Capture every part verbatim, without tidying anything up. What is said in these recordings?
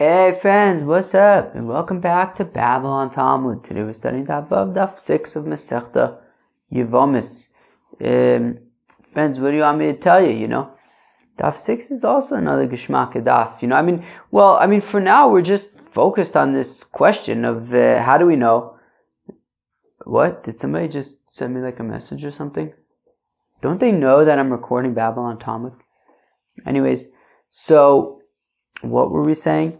Hey friends, what's up? And welcome back to Babylon Talmud. Today we're studying Daf Daf six of Masechta Yevomis. Um, friends, what do you want me to tell you? You know, Daf six is also another Geshmak Daf. You know, I mean, well, I mean, for now we're just focused on this question of uh, how do we know? What? Did somebody just send me like a message or something? Don't they know that I'm recording Babylon Talmud? Anyways, so what were we saying?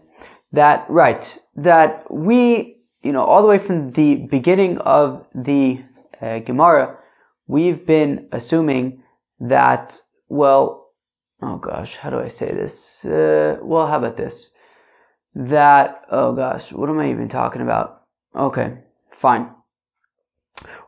That, right, that we, you know, all the way from the beginning of the uh, Gemara, we've been assuming that, well, oh gosh, how do I say this? Uh, well, how about this? That, oh gosh, what am I even talking about? Okay, fine.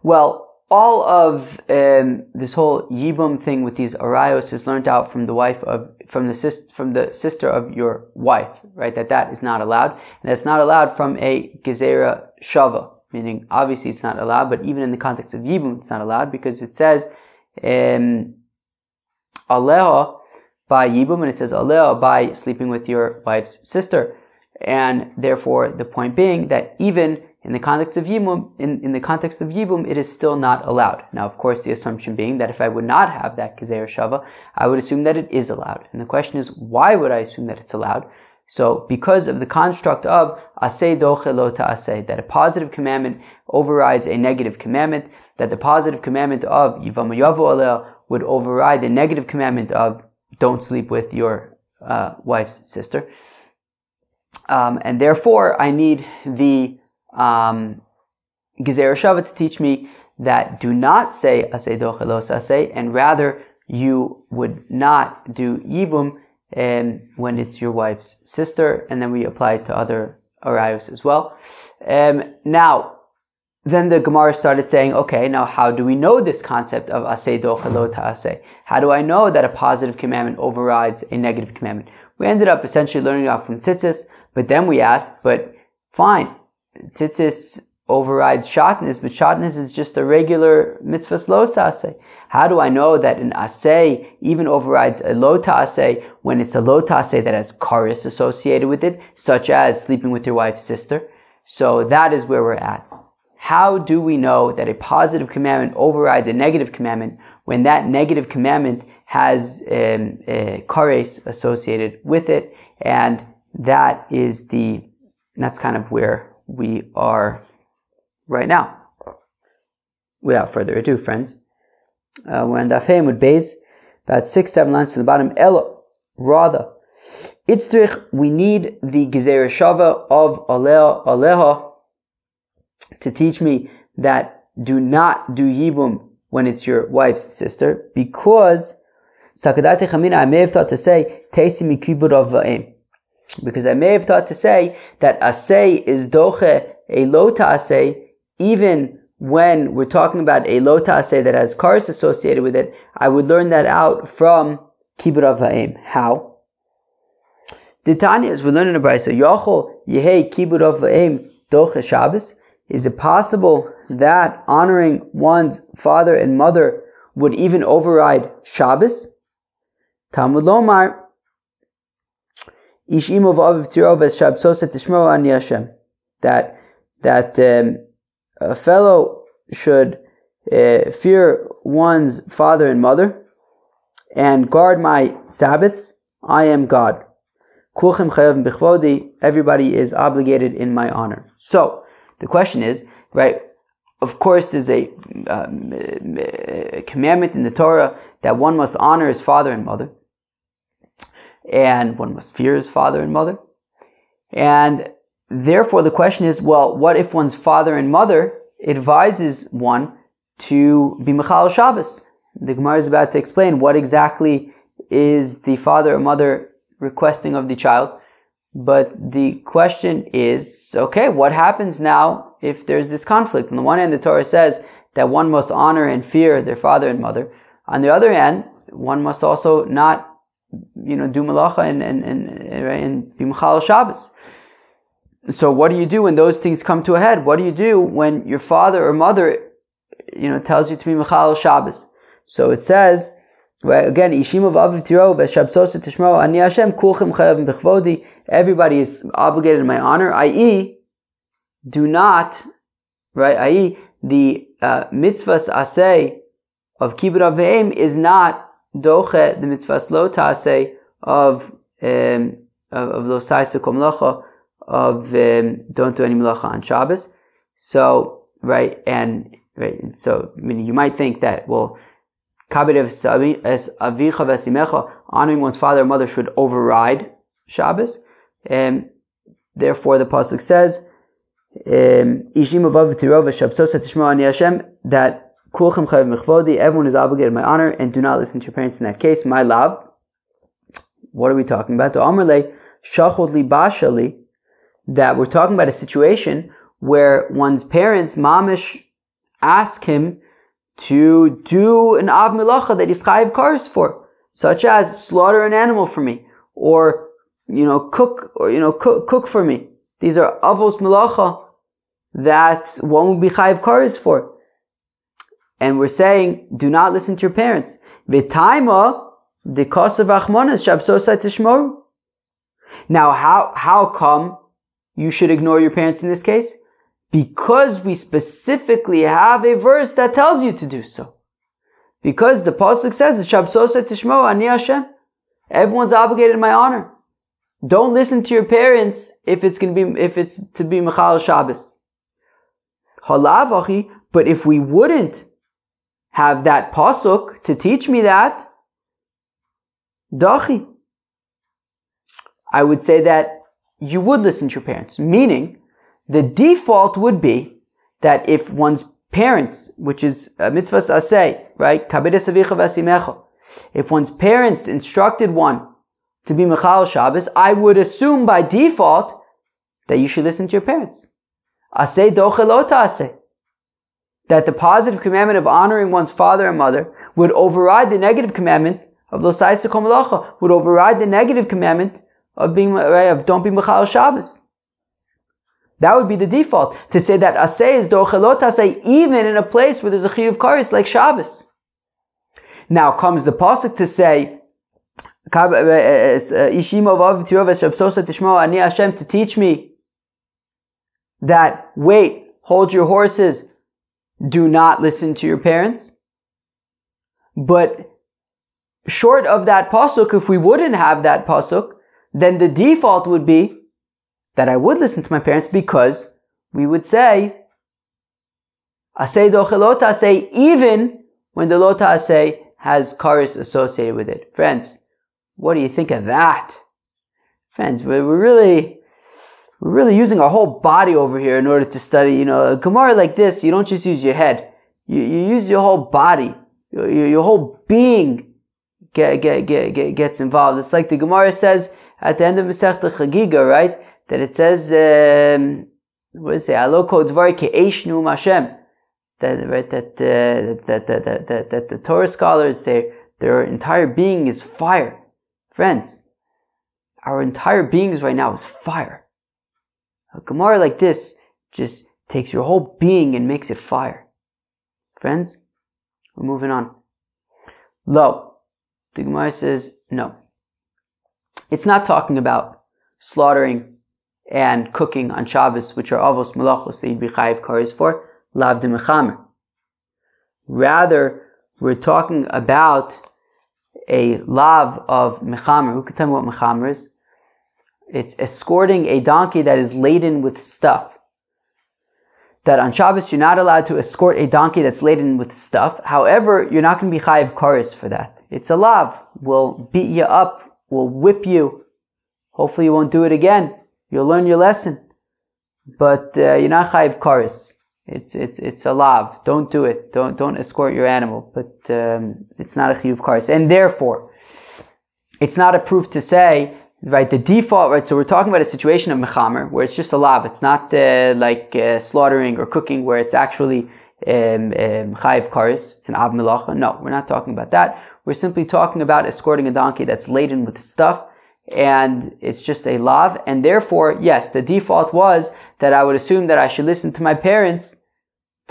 Well, all of um, this whole Yibum thing with these arayos is learned out from the wife of, from the sis, from the sister of your wife, right? That that is not allowed, and that's not allowed from a gezerah shava, meaning obviously it's not allowed, but even in the context of Yibum, it's not allowed because it says um, aleha by Yibum, and it says aleha by sleeping with your wife's sister, and therefore the point being that even in the context of Yibum, in, in the context of Yibum, it is still not allowed. Now, of course, the assumption being that if I would not have that Gezeirah Shava, I would assume that it is allowed. And the question is, why would I assume that it's allowed? So, because of the construct of Aseh Doche Lo Ta'aseh, that a positive commandment overrides a negative commandment, that the positive commandment of Yivamu Yavo Aleha would override the negative commandment of don't sleep with your uh, wife's sister. Um, and therefore, I need the Um, Gezeirah Shava to teach me that do not say Aseh Doche Lo Ta'aseh, and rather you would not do Yibum um, when it's your wife's sister, and then we apply it to other arayos as well. Um, now, then the Gemara started saying, okay, now how do we know this concept of Aseh Doche Lo Ta'aseh? How do I know that a positive commandment overrides a negative commandment? We ended up essentially learning off from Tzitzis, but then we asked, but fine, Tzitzis overrides Shatnez, but Shatnez is just a regular mitzvah lo ta'aseh. How do I know that an aseh even overrides a lo ta'aseh when it's a lo ta'aseh that has karis associated with it, such as sleeping with your wife's sister? So that is where we're at. How do we know that a positive commandment overrides a negative commandment when that negative commandment has um, a karis associated with it? And that is the, that's kind of where we are right now. Without further ado, friends, uh, we're on Daf Hey Amud Beis, about six, seven lines from the bottom. Elo, rather, itzrich, we need the Gezeirah Shava of Aleha Aleha to teach me that do not do Yibum when it's your wife's sister, because Sakadate Chamina, I may have thought to say Teisi Mikibud of Va'im. Because I may have thought to say that aseh is doche a lo ta'aseh, even when we're talking about a lo ta'aseh that has karis associated with it, I would learn that out from kibud av ha'im. How? The Tanya, as we learn in the Brisa, Yochol Yehei kibud av ha'im doche Shabbos. Is it possible that honoring one's father and mother would even override Shabbos? Talmud Lomar. That that um, a fellow should uh, fear one's father and mother and guard my Sabbaths. I am God. Everybody is obligated in my honor. So the question is, right? Of course, there's a, um, a commandment in the Torah that one must honor his father and mother, and one must fear his father and mother. And therefore the question is, well, what if one's father and mother advises one to be Mechal Shabbos? The Gemara is about to explain what exactly is the father or mother requesting of the child. But the question is, okay, what happens now if there's this conflict? On the one hand, the Torah says that one must honor and fear their father and mother. On the other hand, one must also not you know, do malacha and and and right and be mechal Shabbos. So what do you do when those things come to a head? What do you do when your father or mother, you know, tells you to be mechal Shabbos? So it says, Right? Again, Yishimov Avitiro, Beshabsosa Tishmo, Ani Hashem, Kulchem Chayavim Bechvodi. Everybody is obligated in my honor, that is, do not, right, that is, the uh, mitzvahs aseh of Kibbutz Avim is not doche the mitzvahs lo taseh of um, of lo saisa kol melacha of um, don't do any melacha on Shabbos. So right and right, so I mean you might think that well, kabed es avicha v'esimecha, honoring one's father or mother should override Shabbos, and therefore the pasuk says. Um, that everyone is obligated in my honor and do not listen to your parents in that case. My love, what are we talking about? That we're talking about a situation where one's parents, mamish, ask him to do an av milacha that he's chayiv kares for, such as slaughter an animal for me, or you know cook, or you know cook, cook for me. These are avos milacha that one would be chayiv kares for, and we're saying do not listen to your parents. V'taima the cause of achmonas shabsosai tishmor. Now, how how come you should ignore your parents in this case? Because we specifically have a verse that tells you to do so. Because the pasuk says shabsosai tishmor ani Hashem. Everyone's obligated in my honor. Don't listen to your parents if it's going to be if it's to be mechal Shabbos. Halavachi, but if we wouldn't have that pasuk to teach me that, dachi, I would say that you would listen to your parents. Meaning, the default would be that if one's parents, which is uh, mitzvahs aseh, right, kabed es avicha v'asimecha, if one's parents instructed one to be mechal Shabbos, I would assume by default that you should listen to your parents. Aseh doche lo taaseh. That the positive commandment of honoring one's father and mother would override the negative commandment of lo saisa kol melacha, would override the negative commandment of being right, of don't be mechal Shabbos. That would be the default, to say that aseh is doche lo taaseh even in a place where there's a chiyuv kares like Shabbos. Now comes the pasuk to say to teach me that, wait, hold your horses, do not listen to your parents. But short of that pasuk, if we wouldn't have that pasuk, then the default would be that I would listen to my parents, because we would say aseh doche lo taaseh even when the lo taaseh has kares associated with it. Friends, what do you think of that? Friends, we're really, we're really using our whole body over here in order to study, you know, a Gemara like this. You don't just use your head. You, you use your whole body. Your, your, your whole being get, get, get, get, gets involved. It's like the Gemara says at the end of Masechta Chagiga, right? That it says, um, what does it say? Alo kol dvar ke'eish nu'um Hashem. That, right, that, uh, that, that, that, that, that the Torah scholars, their, their entire being is fire. Friends, our entire beings right now is fire. A Gemara like this just takes your whole being and makes it fire. Friends, we're moving on. Lo, the Gemara says, no. It's not talking about slaughtering and cooking on Shabbos, which are avos melachos that you'd be chayiv kares for, lav d'mechamer. Rather, we're talking about a lav of mechamer. Who can tell me what mechamer is? It's escorting a donkey that is laden with stuff. That on Shabbos you're not allowed to escort a donkey that's laden with stuff. However, you're not going to be chayiv kares for that. It's a lav. We'll beat you up. We'll whip you. Hopefully you won't do it again. You'll learn your lesson. But uh, you're not chayiv kares. It's it's it's a lav. Don't do it. Don't don't escort your animal. But um, it's not a chiyuv kares, and therefore, it's not a proof to say right the default right. So we're talking about a situation of mechamer where it's just a lav. It's not uh, like uh, slaughtering or cooking where it's actually chiyuv um, um, kares. It's an av milacha. No, we're not talking about that. We're simply talking about escorting a donkey that's laden with stuff, and it's just a lav. And therefore, yes, the default was that I would assume that I should listen to my parents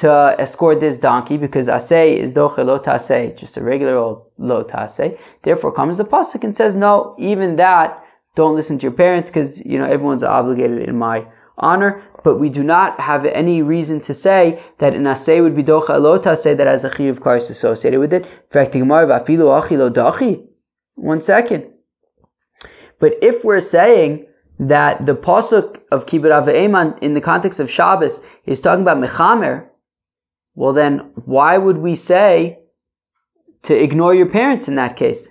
to escort this donkey, because aseh is doche lo taseh, just a regular old lo taseh. Therefore comes the pasuk and says, no, even that, don't listen to your parents, because, you know, everyone's obligated in my honor. But we do not have any reason to say that an aseh would be doche lo taseh, that has a chiyuv kares associated with it. In fact, the Gemara, v'afilu achi lo dachi. One second. But if we're saying that the pasuk of Kibur Aveiman in the context of Shabbos is talking about mechamer, well then, why would we say to ignore your parents in that case?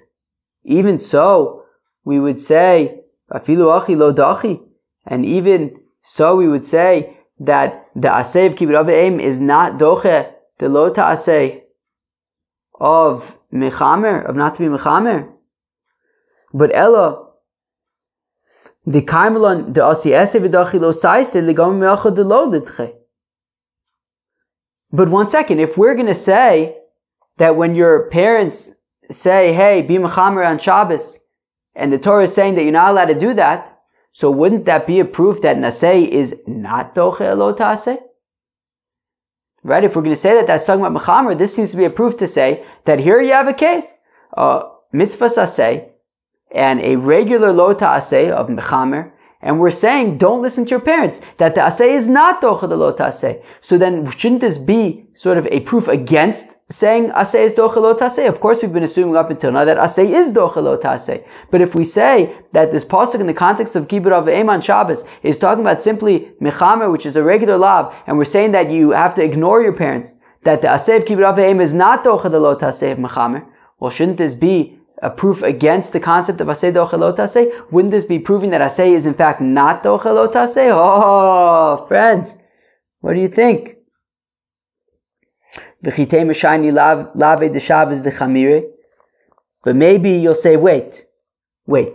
Even so, we would say, afilu achi lo dachi, and even so we would say that the aseh of Kibur Aveiman is not doche, the lo ta'aseh of mechamer, of not to be mechamer. But Ella, the kaimelon the asi esse v'dachi lo saise legam me'achod lo litche. But one second, if we're going to say that when your parents say, "Hey, be mechamer on Shabbos," and the Torah is saying that you're not allowed to do that, so wouldn't that be a proof that naseh is not doche lo taseh? Right? If we're going to say that that's talking about mechamer, this seems to be a proof to say that here you have a case, uh, mitzvah aseh and a regular lo ta'aseh of mechamer, and we're saying, don't listen to your parents, that the aseh is not doche the lo ta'aseh. So then, shouldn't this be sort of a proof against saying aseh is doche lo ta'aseh? Of course, we've been assuming up until now that aseh is doche lo ta'aseh. But if we say that this pasuk in the context of Kibur Aveiman Shabbos is talking about simply mechamer, which is a regular lav, and we're saying that you have to ignore your parents, that the aseh of Kibur Aveiman is not doche the lo ta'aseh of mechamer, well, shouldn't this be a proof against the concept of aseh doche lo taseh? Wouldn't this be proving that aseh is in fact not doche lo taseh? Oh, friends, what do you think? But maybe you'll say, wait, wait,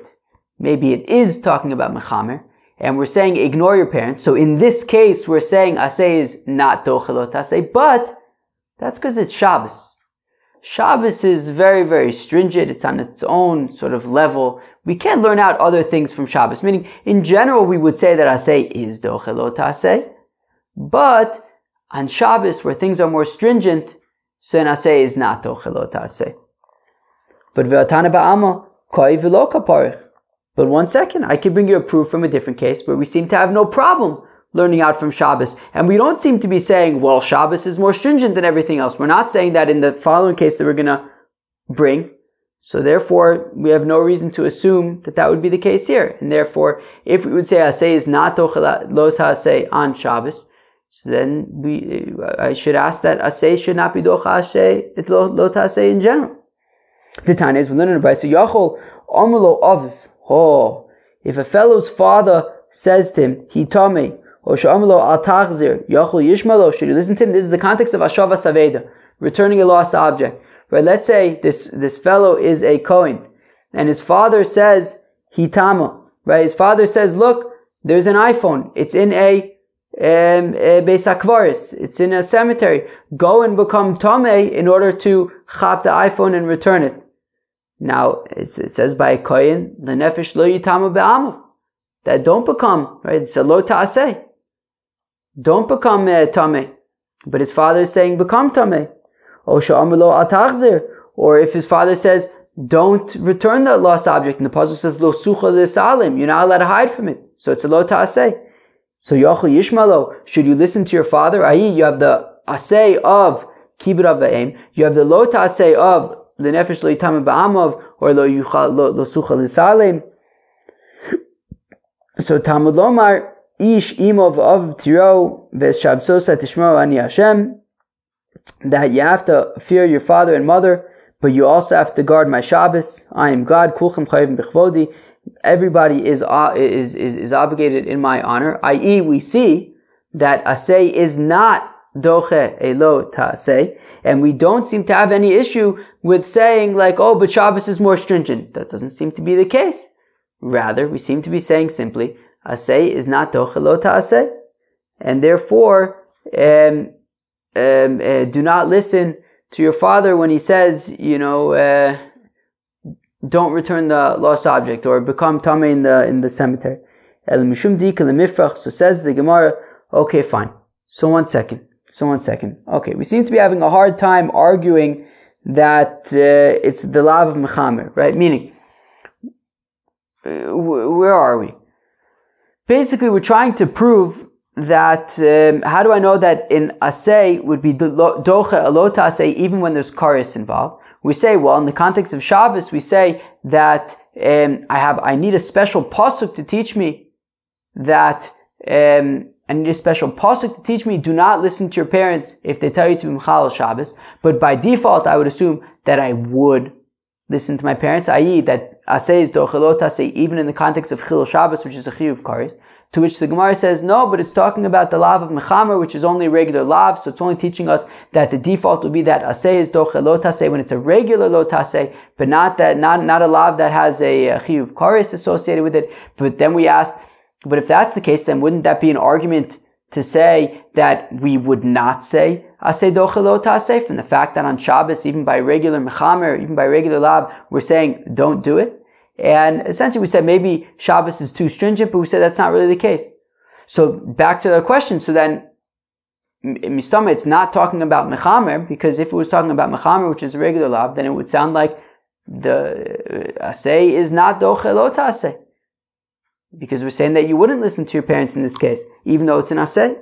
maybe it is talking about mechamer, and we're saying ignore your parents. So in this case, we're saying aseh is not doche lo taseh, but that's because it's Shabbos. Shabbos is very, very stringent. It's on its own sort of level. We can't learn out other things from Shabbos. Meaning, in general, we would say that aseh is doche lo taseh. But on Shabbos, where things are more stringent, so aseh is not doche lo taseh. But ve'atana ba'amo koi v'lo kaparich. But one second, I could bring you a proof from a different case where we seem to have no problem learning out from Shabbos. And we don't seem to be saying, well, Shabbos is more stringent than everything else. We're not saying that in the following case that we're going to bring. So therefore, we have no reason to assume that that would be the case here. And therefore, if we would say aseh is not doche lo taseh on Shabbos, so then we, I should ask that aseh should not be doche aseh lo taseh in general. The Tanya is, we're learning about, so yachol omelo aviv. Oh, if a fellow's father says to him, hitame, or she'amlo al tachzir, yachol yishmalo, should you listen to him? This is the context of Ashava Saveda, returning a lost object. Right? Let's say this, this fellow is a Kohen, and his father says, hitama. Right? His father says, look, there's an iPhone. It's in a, um, a Beis HaKvaris. It's in a cemetery. Go and become Tomei in order to chop the iPhone and return it. Now, it says by a Kohen, lenefesh lo yitama be'amav. That don't become, right? It's a lo ta'aseh. Don't become uh, Tameh. But his father is saying, become Tameh. O she'amar lo al tachzir. Or if his father says, don't return that lost object. And the pasuk says, lo sucha l'salim. You're not allowed to hide from it. So it's a lo ta'aseh. So yachol yishmalo. Should you listen to your father? that is, you have the aseh of Kibur Aveiman. You have the lo ta'aseh of l'nefesh lo yitameh ba'amav. Or lo sucha l'salim. So Talmud Lomar. Ish imov of tiro ves shabsosa tishmo ani Hashem, that you have to fear your father and mother, but you also have to guard my Shabbos. I am God. Kulchem chayuvim b'chvodi. Everybody is, uh, is is is obligated in my honor. that is, we see that aseh is not doche elo ta'aseh, and we don't seem to have any issue with saying like, oh, but Shabbos is more stringent. That doesn't seem to be the case. Rather, we seem to be saying simply, aseh is not doche lo ta'aseh, and therefore um, um, uh, do not listen to your father when he says, you know, uh, don't return the lost object or become tameh in the in the cemetery. El mishum dika lemifrach. So says the Gemara. Okay, fine. So one second. So one second. Okay, we seem to be having a hard time arguing that uh, it's the lav of mechamer, right? Meaning, uh, where are we? Basically, we're trying to prove that, um, how do I know that in asay would be doche alot asay even when there's kares involved? We say, well, in the context of Shabbos, we say that um, I have, I need a special pasuk to teach me that, um, I need a special pasuk to teach me, do not listen to your parents if they tell you to be mechallel Shabbos. But by default, I would assume that I would listen to my parents, that is that asay is doche alot asay even in the context of chilul Shabbos, which is a chiyuv kares. To which the Gemara says, no, but it's talking about the lav of mechamer, which is only regular lav, so it's only teaching us that the default will be that asay is doche lo taseh when it's a regular lo taseh, but not that, not, not a lav that has a, a chiyuv kares associated with it. But then we ask, but if that's the case, then wouldn't that be an argument to say that we would not say asay doche lo taseh from the fact that on Shabbos, even by regular mechamer, even by regular lav, we're saying don't do it? And essentially we said maybe Shabbos is too stringent, but we said that's not really the case. So back to the question, so then Mistama, it's not talking about mechamer, because if it was talking about mechamer, which is a regular lav, then it would sound like the uh, asay is not doche lo taseh, because we're saying that you wouldn't listen to your parents in this case, even though it's an asay.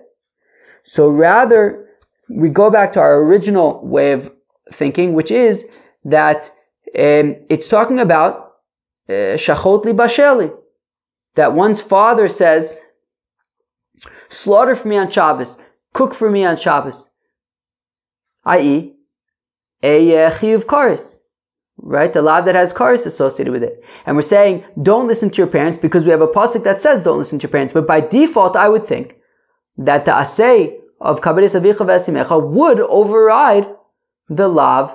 So rather, we go back to our original way of thinking, which is that um, it's talking about Shachot li basheli, that one's father says, slaughter for me on Shabbos, cook for me on Shabbos, that is a chiyuv kares, right? The lav that has kares associated with it. And we're saying, don't listen to your parents, because we have a pasuk that says don't listen to your parents. But by default, I would think that the asay of kabaris avicha v'asimecha would override the lav,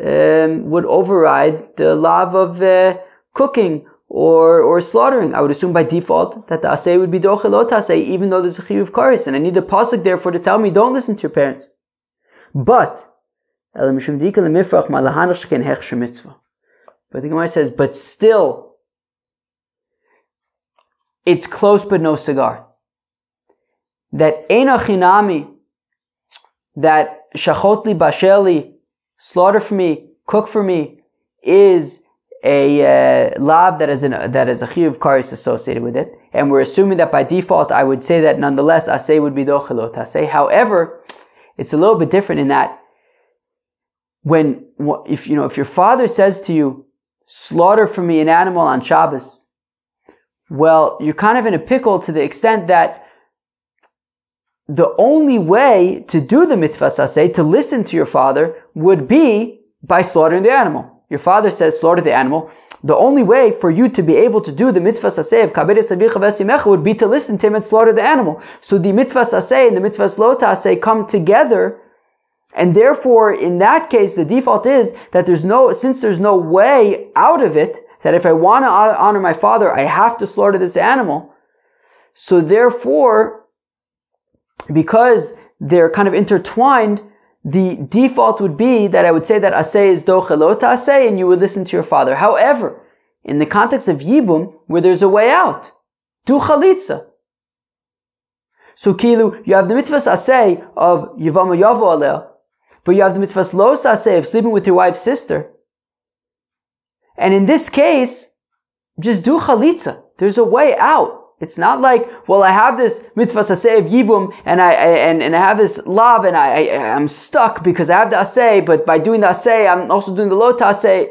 um, would override the lav of Uh, cooking or or slaughtering. I would assume by default that the asay would be doche lo taseh, even though there's a chiyuv kares, and I need a pasuk therefore to tell me don't listen to your parents. But but the Gemara says, but still, it's close but no cigar. That eina chinami, that shachot li basheli, slaughter for me, cook for me, is a uh, lav that is an, that is a chiyuv kares associated with it, and we're assuming that by default I would say that nonetheless asay would be doche lo taseh. However, it's a little bit different in that when if you know if your father says to you, slaughter for me an animal on Shabbos, well, you're kind of in a pickle to the extent that the only way to do the mitzvah asay, to listen to your father, would be by slaughtering the animal. Your father says, slaughter the animal. The only way for you to be able to do the mitzvah asay of kaberes avicha v'asimecha would be to listen to him and slaughter the animal. So the mitzvah asay and the mitzvah lo taseh come together, and therefore, in that case, the default is that there's no, since there's no way out of it, that if I want to honor my father, I have to slaughter this animal. So therefore, because they're kind of intertwined, the default would be that I would say that asay is doche lo taseh, and you would listen to your father. However, in the context of yibum, where there's a way out, do chalitza. So kilu, you have the mitzvah asay of yivama yavo aleh, but you have the mitzvah lo taseh of sleeping with your wife's sister. And in this case, just do chalitza. There's a way out. It's not like, well, I have this mitzvah asay of yibum, and I, I and, and I have this lav, and I, I I'm stuck because I have the asay, but by doing the asay, I'm also doing the lo taseh.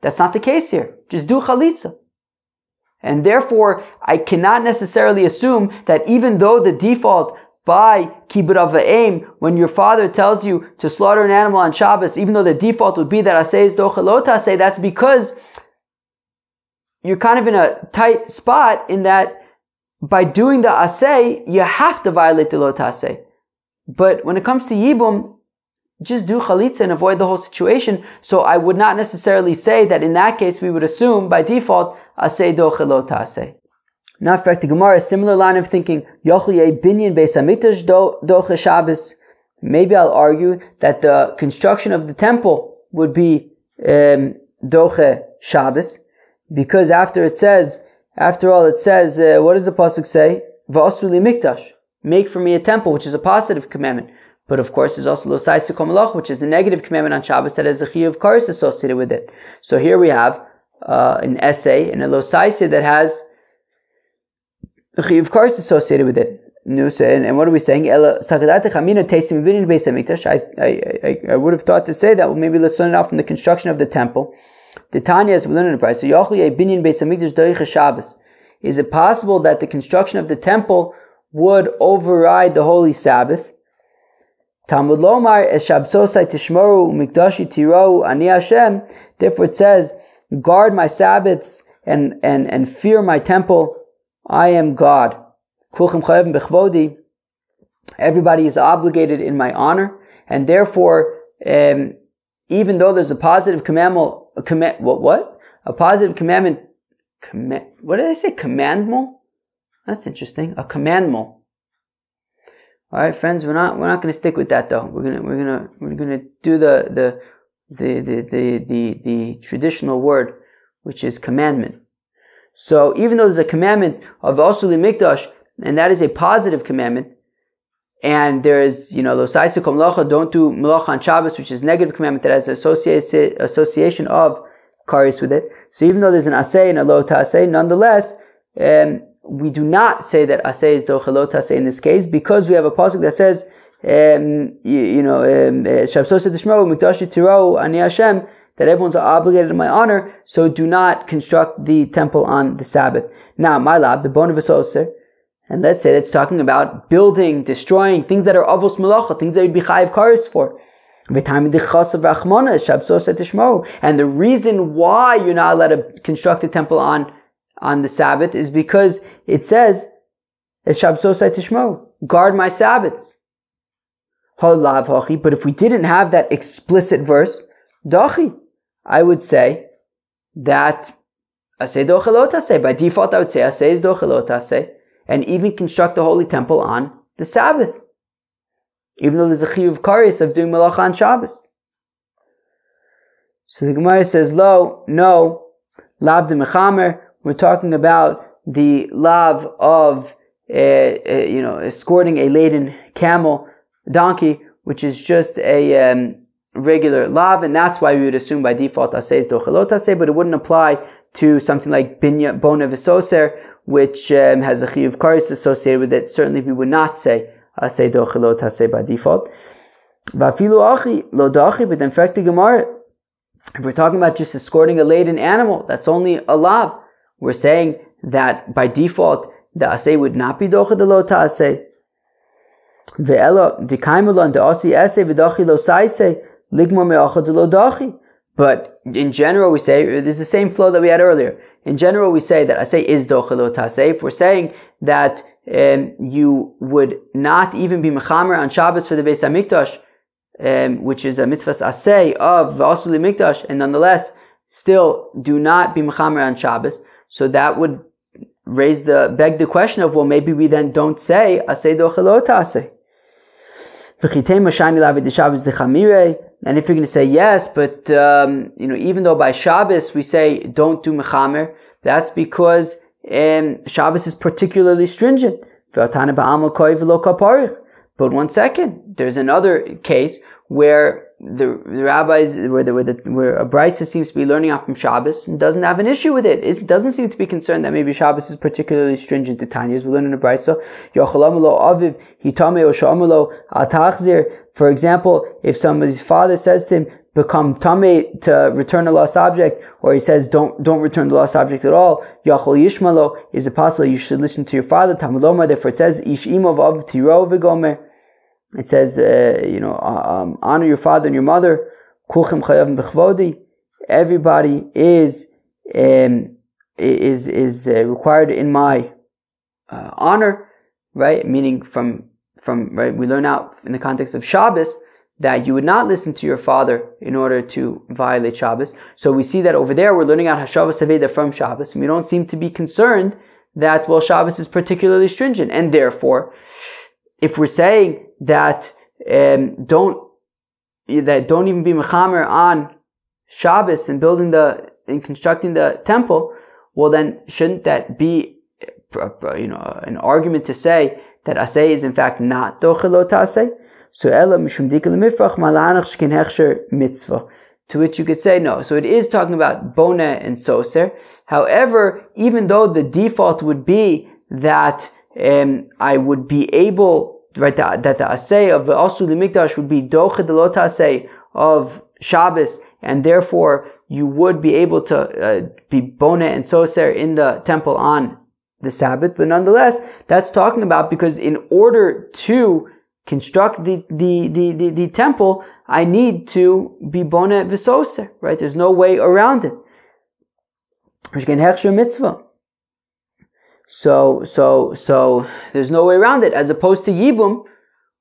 That's not the case here. Just do chalitza, and therefore I cannot necessarily assume that even though the default by kibud ava'im, when your father tells you to slaughter an animal on Shabbos, even though the default would be that asay is doche lo taseh, that's because you're kind of in a tight spot in that. By doing the asay, you have to violate the lo taseh. But when it comes to yibum, just do chalitza and avoid the whole situation. So I would not necessarily say that in that case we would assume by default asay doche lo taseh. Now, in fact, the Gemara, a similar line of thinking, yochliye binyan beis hamikdash doche Shabbos. Maybe I'll argue that the construction of the temple would be um, doche Shabbos, because after it says. After all, it says, uh, what does the pasuk say? V'asru li mikdash. make for me a temple, which is a positive commandment. But of course, there's also Losai Sukkah Malach, which is the negative commandment on Shabbos that has a Chiyuv of Kares associated with it. So here we have uh, an essay and a Losaisa that has a Chiyuv of Kares associated with it. And what are we saying? I, I, I would have thought to say that, well, maybe let's learn it out from the construction of the temple. The Tanya, as we learn in the price, so is it possible that the construction of the temple would override the Holy Sabbath? Talmud Lomar, Es Shabsosai Tishmoru, Mikdashi Tirou, Ani Hashem. Therefore it says, guard my Sabbaths and, and, and fear my temple. I am God. Kulchem Chayavim Bechvodi. Everybody is obligated in my honor. And therefore, um, even though there's a positive commandment, a command, what, what? A positive commandment, command, what did I say? Commandmal? That's interesting. A commandmal. All right, friends. We're not. We're not going to stick with that, though. We're gonna. We're gonna. We're gonna do the the the the the the, the traditional word, which is commandment. So even though there's a commandment of Osuli Mikdash, and that is a positive commandment, and there is, you know, Losaisu Kom Melacha, don't do Melacha on Shabbos, which is a negative commandment that has association association of Karis with it. So even though there's an Aseh and a Lo Taseh, nonetheless, um. we do not say that aseh is doche lo taseh in this case, because we have a pasuk that says, um, you, you know, shabsosei tishmeru mikdashi tirou ani Hashem, that everyone's obligated in my honor, so do not construct the temple on the Sabbath. Now, my lab, the bone of asoser, and let's say that's talking about building, destroying, things that are avos melacha, things that you'd be chayiv kares for. And the reason why you're not allowed to construct the temple on on the Sabbath is because it says, Es Shabsosai Tishmo, guard my Sabbaths. But if we didn't have that explicit verse, Dachi, I would say that Aseh Doche Lo Taseh. By default, I would say Aseh is Doche Lo Taseh, and even construct the Holy Temple on the Sabbath, even though there's a Chiyuv of Kares of doing Melacha on Shabbos. So the Gemara says, Lo, no, Lav de Mechamer. We're talking about the lav of, uh, uh, you know, escorting a laden camel, donkey, which is just a um, regular lav, and that's why we would assume by default aseh is doche lo taseh, but it wouldn't apply to something like binya bona v'soser, which um, has a chiyuv kares associated with it. Certainly we would not say aseh doche lo taseh by default. V'afilu achi lo dachi, but then fact the Gemara, if we're talking about just escorting a laden animal, that's only a lav. We're saying that by default the aseh would not be doche de lo taaseh. Ve'elo dikaimulan de osi aseh v'dochi lo saiseh ligmo me'ocha de lo dochi. But in general, we say there's the same flow that we had earlier. In general, we say that aseh is doche lo taaseh. If we're saying that um, you would not even be mechamer on Shabbos for the Beis Hamikdash, um, which is a mitzvahs aseh of v'asu li mikdash, and nonetheless still do not be mechamer on Shabbos. So that would raise the, beg the question of, well, maybe we then don't say, aseh doche lo taseh. And if you're going to say yes, but, um, you know, even though by Shabbos we say, don't do mechamer, that's because, um, Shabbos is particularly stringent. But one second, there's another case where The, the rabbis, where the, where, the, where a brisa seems to be learning off from Shabbos and doesn't have an issue with it. It doesn't seem to be concerned that maybe Shabbos is particularly stringent to Tanya. As we learn in the brisa, Yochalamulo aviv hitame oshamulo atachzir. For example, if somebody's father says to him, "Become tame to return a lost object," or he says, "Don't don't return the lost object at all." Yochol yishmalo, is it possible you should listen to your father? Tamuloma. Therefore, it says, "Ish imov av tiro v'gomer." It says, uh, you know, um, honor your father and your mother. Kulchem chayavim b'chvodi. Everybody is um, is is uh, required in my uh, honor, right? Meaning from from right, we learn out in the context of Shabbos that you would not listen to your father in order to violate Shabbos. So we see that over there we're learning out hashavas aveda from Shabbos, and we don't seem to be concerned that well Shabbos is particularly stringent, and therefore, if we're saying that um, don't that don't even be mechamer on Shabbos and building the and constructing the temple, well then shouldn't that be you know an argument to say that aseh is in fact not dochilot aseh. So ela mishum dikel mifrach malanach shkin hechsher mitzvah. To which you could say no. So it is talking about boneh and soser. However, even though the default would be that um, I would be able, right, that, that the aseh of the asur l'mikdash would be doche delot aseh of Shabbos, and therefore you would be able to uh, be boneh and soser in the temple on the Sabbath. But nonetheless, that's talking about because in order to construct the the the the, the temple, I need to be boneh v'soser, right? There's no way around it. So, so, so, there's no way around it, as opposed to Yibum,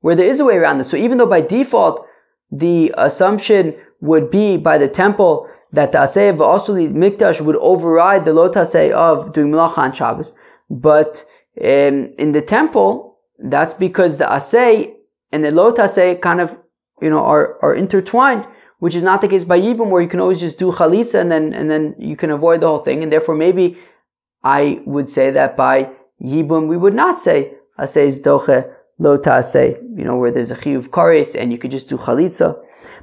where there is a way around it. So even though by default, the assumption would be by the temple that the aseh of Asuli Mikdash would override the lot aseh of doing Melacha on Shabbos. But in, in the temple, that's because the aseh and the lot aseh kind of, you know, are, are intertwined, which is not the case by Yibum, where you can always just do Chalitza and then, and then you can avoid the whole thing. And therefore maybe I would say that by Yibum, we would not say, Aseh is doche, lo ta'aseh, you know, where there's a chiyuv kares and you could just do Chalitza.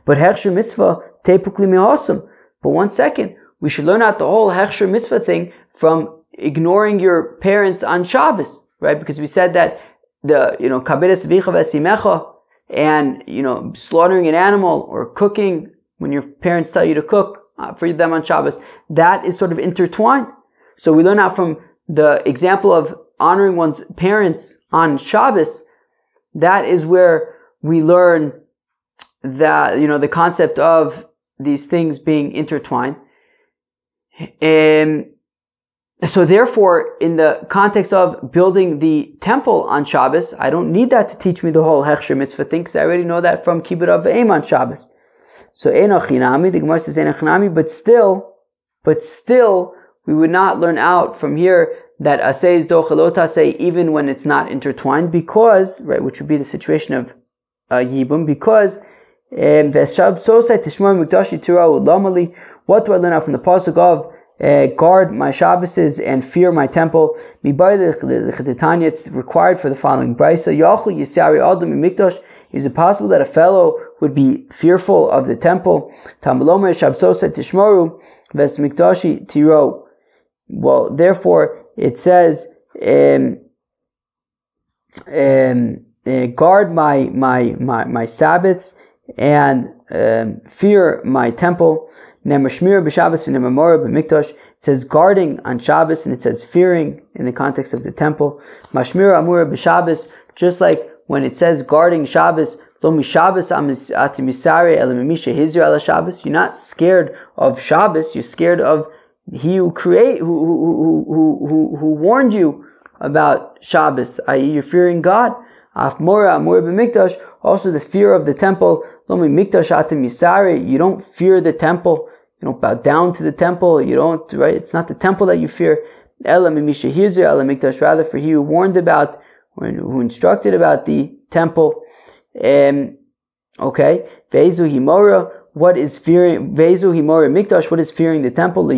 But Hechsher Mitzvah, tepukli mehosum. But one second, we should learn out the whole Hechsher Mitzvah thing from ignoring your parents on Shabbos, right? Because we said that the, you know, kaberes avicha v'asimecha, and, you know, slaughtering an animal or cooking when your parents tell you to cook for them on Shabbos, that is sort of intertwined. So we learn out from the example of honoring one's parents on Shabbos, that is where we learn that, you know, the concept of these things being intertwined. And so therefore, in the context of building the temple on Shabbos, I don't need that to teach me the whole Hechsher Mitzvah thing, because I already know that from Kibbutz Av V'Em on Shabbos. So, Enoch Hinami, the Gemara says Enoch Hinami, but still, but still, we would not learn out from here that Aseh is Doche Lo Taseh, even when it's not intertwined, because, right, which would be the situation of uh, Yibum, because V'eshab Sosai Tishma Mikdashi Tirau Lamali. What do I learn out from the pasuk of Uh, guard my Shabbases and fear my temple? It's required for the following brisa. Is it possible that a fellow would be fearful of the temple? Well, therefore, it says, um, um, uh, guard my my my my Sabbaths and um, fear my temple. It says guarding on Shabbos, and it says fearing in the context of the temple. Just like when it says guarding Shabbos, you're not scared of Shabbos, you're scared of he who create, who, who, who, who, who warned you about Shabbos, that is you're fearing God. Also the fear of the temple, you don't fear the temple. You don't bow down to the temple. You don't, right? It's not the temple that you fear. Rather, for he who warned about, or who instructed about the temple. Um, okay. What is fearing? What is fearing the temple?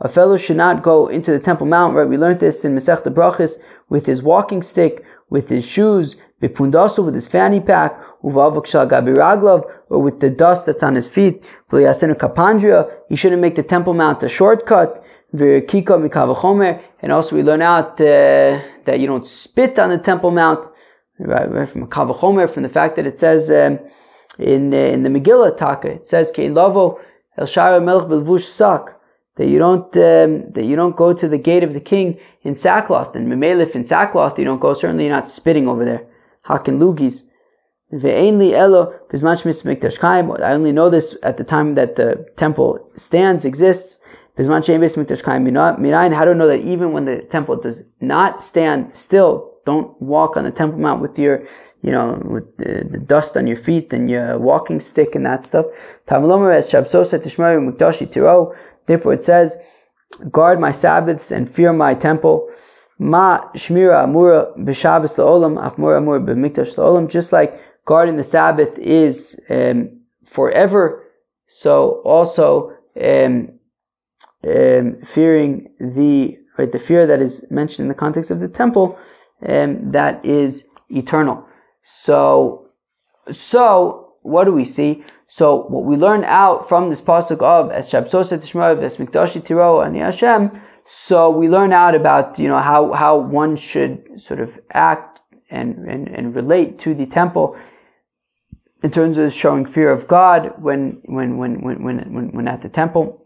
A fellow should not go into the Temple Mount, right? We learned this in Masechta Brachos, with his walking stick, with his shoes, bipundasu, with his fanny pack, uvavuk shal gabi raglav, or with the dust that's on his feet, v'liyasenu kapandria. He shouldn't make the Temple Mount a shortcut, v'rikika mikavachomer. And also we learn out uh, that you don't spit on the Temple Mount, right? right from mikavachomer, from the fact that it says um, in the, in the Megillah Taka, it says kein lavo el shara melech belvush sak. That you don't um, that you don't go to the gate of the king in sackcloth, and memelif in sackcloth you don't go. Certainly, you're not spitting over there. Hakin lugis. I only know this at the time that the temple stands, exists. How do I know that even when the temple does not stand still, don't walk on the Temple Mount with your, you know, with the, the dust on your feet and your walking stick and that stuff. Therefore it says, guard my Sabbaths and fear my temple. Ma shmira amura b'Shabbos la'olam, af mura amura b'mikdash la'olam. Just like guarding the Sabbath is um, forever, so also um, um, fearing the right the fear that is mentioned in the context of the temple, um, that is eternal. So, so what do we see? So what we learn out from this pasuk of Es Shabsosa Tishma'av Es Mikdashi Tiro Ani Hashem. So we learn out about you know how how one should sort of act and and, and relate to the temple in terms of showing fear of God when when when when when when at the temple.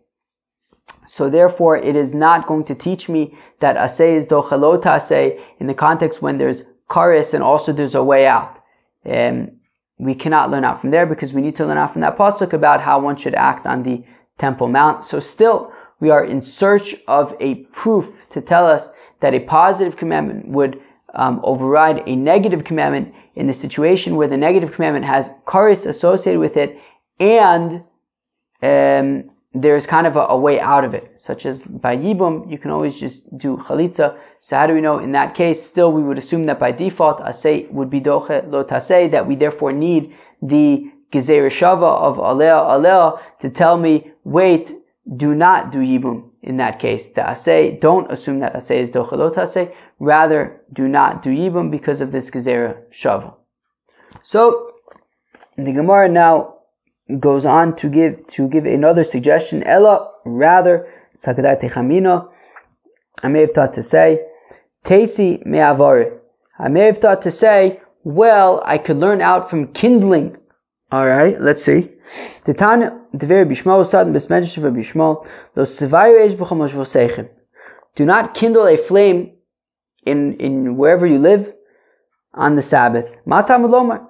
So therefore, it is not going to teach me that aseh is dochelot aseh in the context when there's kares and also there's a way out. Um, we cannot learn out from there because we need to learn out from that pasuk about how one should act on the Temple Mount. So still, we are in search of a proof to tell us that a positive commandment would um, override a negative commandment in the situation where the negative commandment has kares associated with it, and um, there's kind of a, a way out of it, such as by yibum, you can always just do chalitza. So how do we know in that case? Still, we would assume that by default, aseh would be doche lo taseh, that we therefore need the gezeirah shava of alea alea to tell me, wait, do not do yibum in that case. The aseh, don't assume that aseh is doche lo taseh. Rather, do not do yibum because of this gezeirah shava. So, the Gemara now goes on to give to give another suggestion. Ella, rather, Sakadat Techamino, I may have thought to say, Tesi me'avari. I may have thought to say, well, I could learn out from kindling. All right, let's see. The Tana, the very Bishmo was taught in Besmedrash of Bishmo. Los sevayreish b'chamosh v'seichem. Do not kindle a flame in in wherever you live on the Sabbath. Matamud lomar.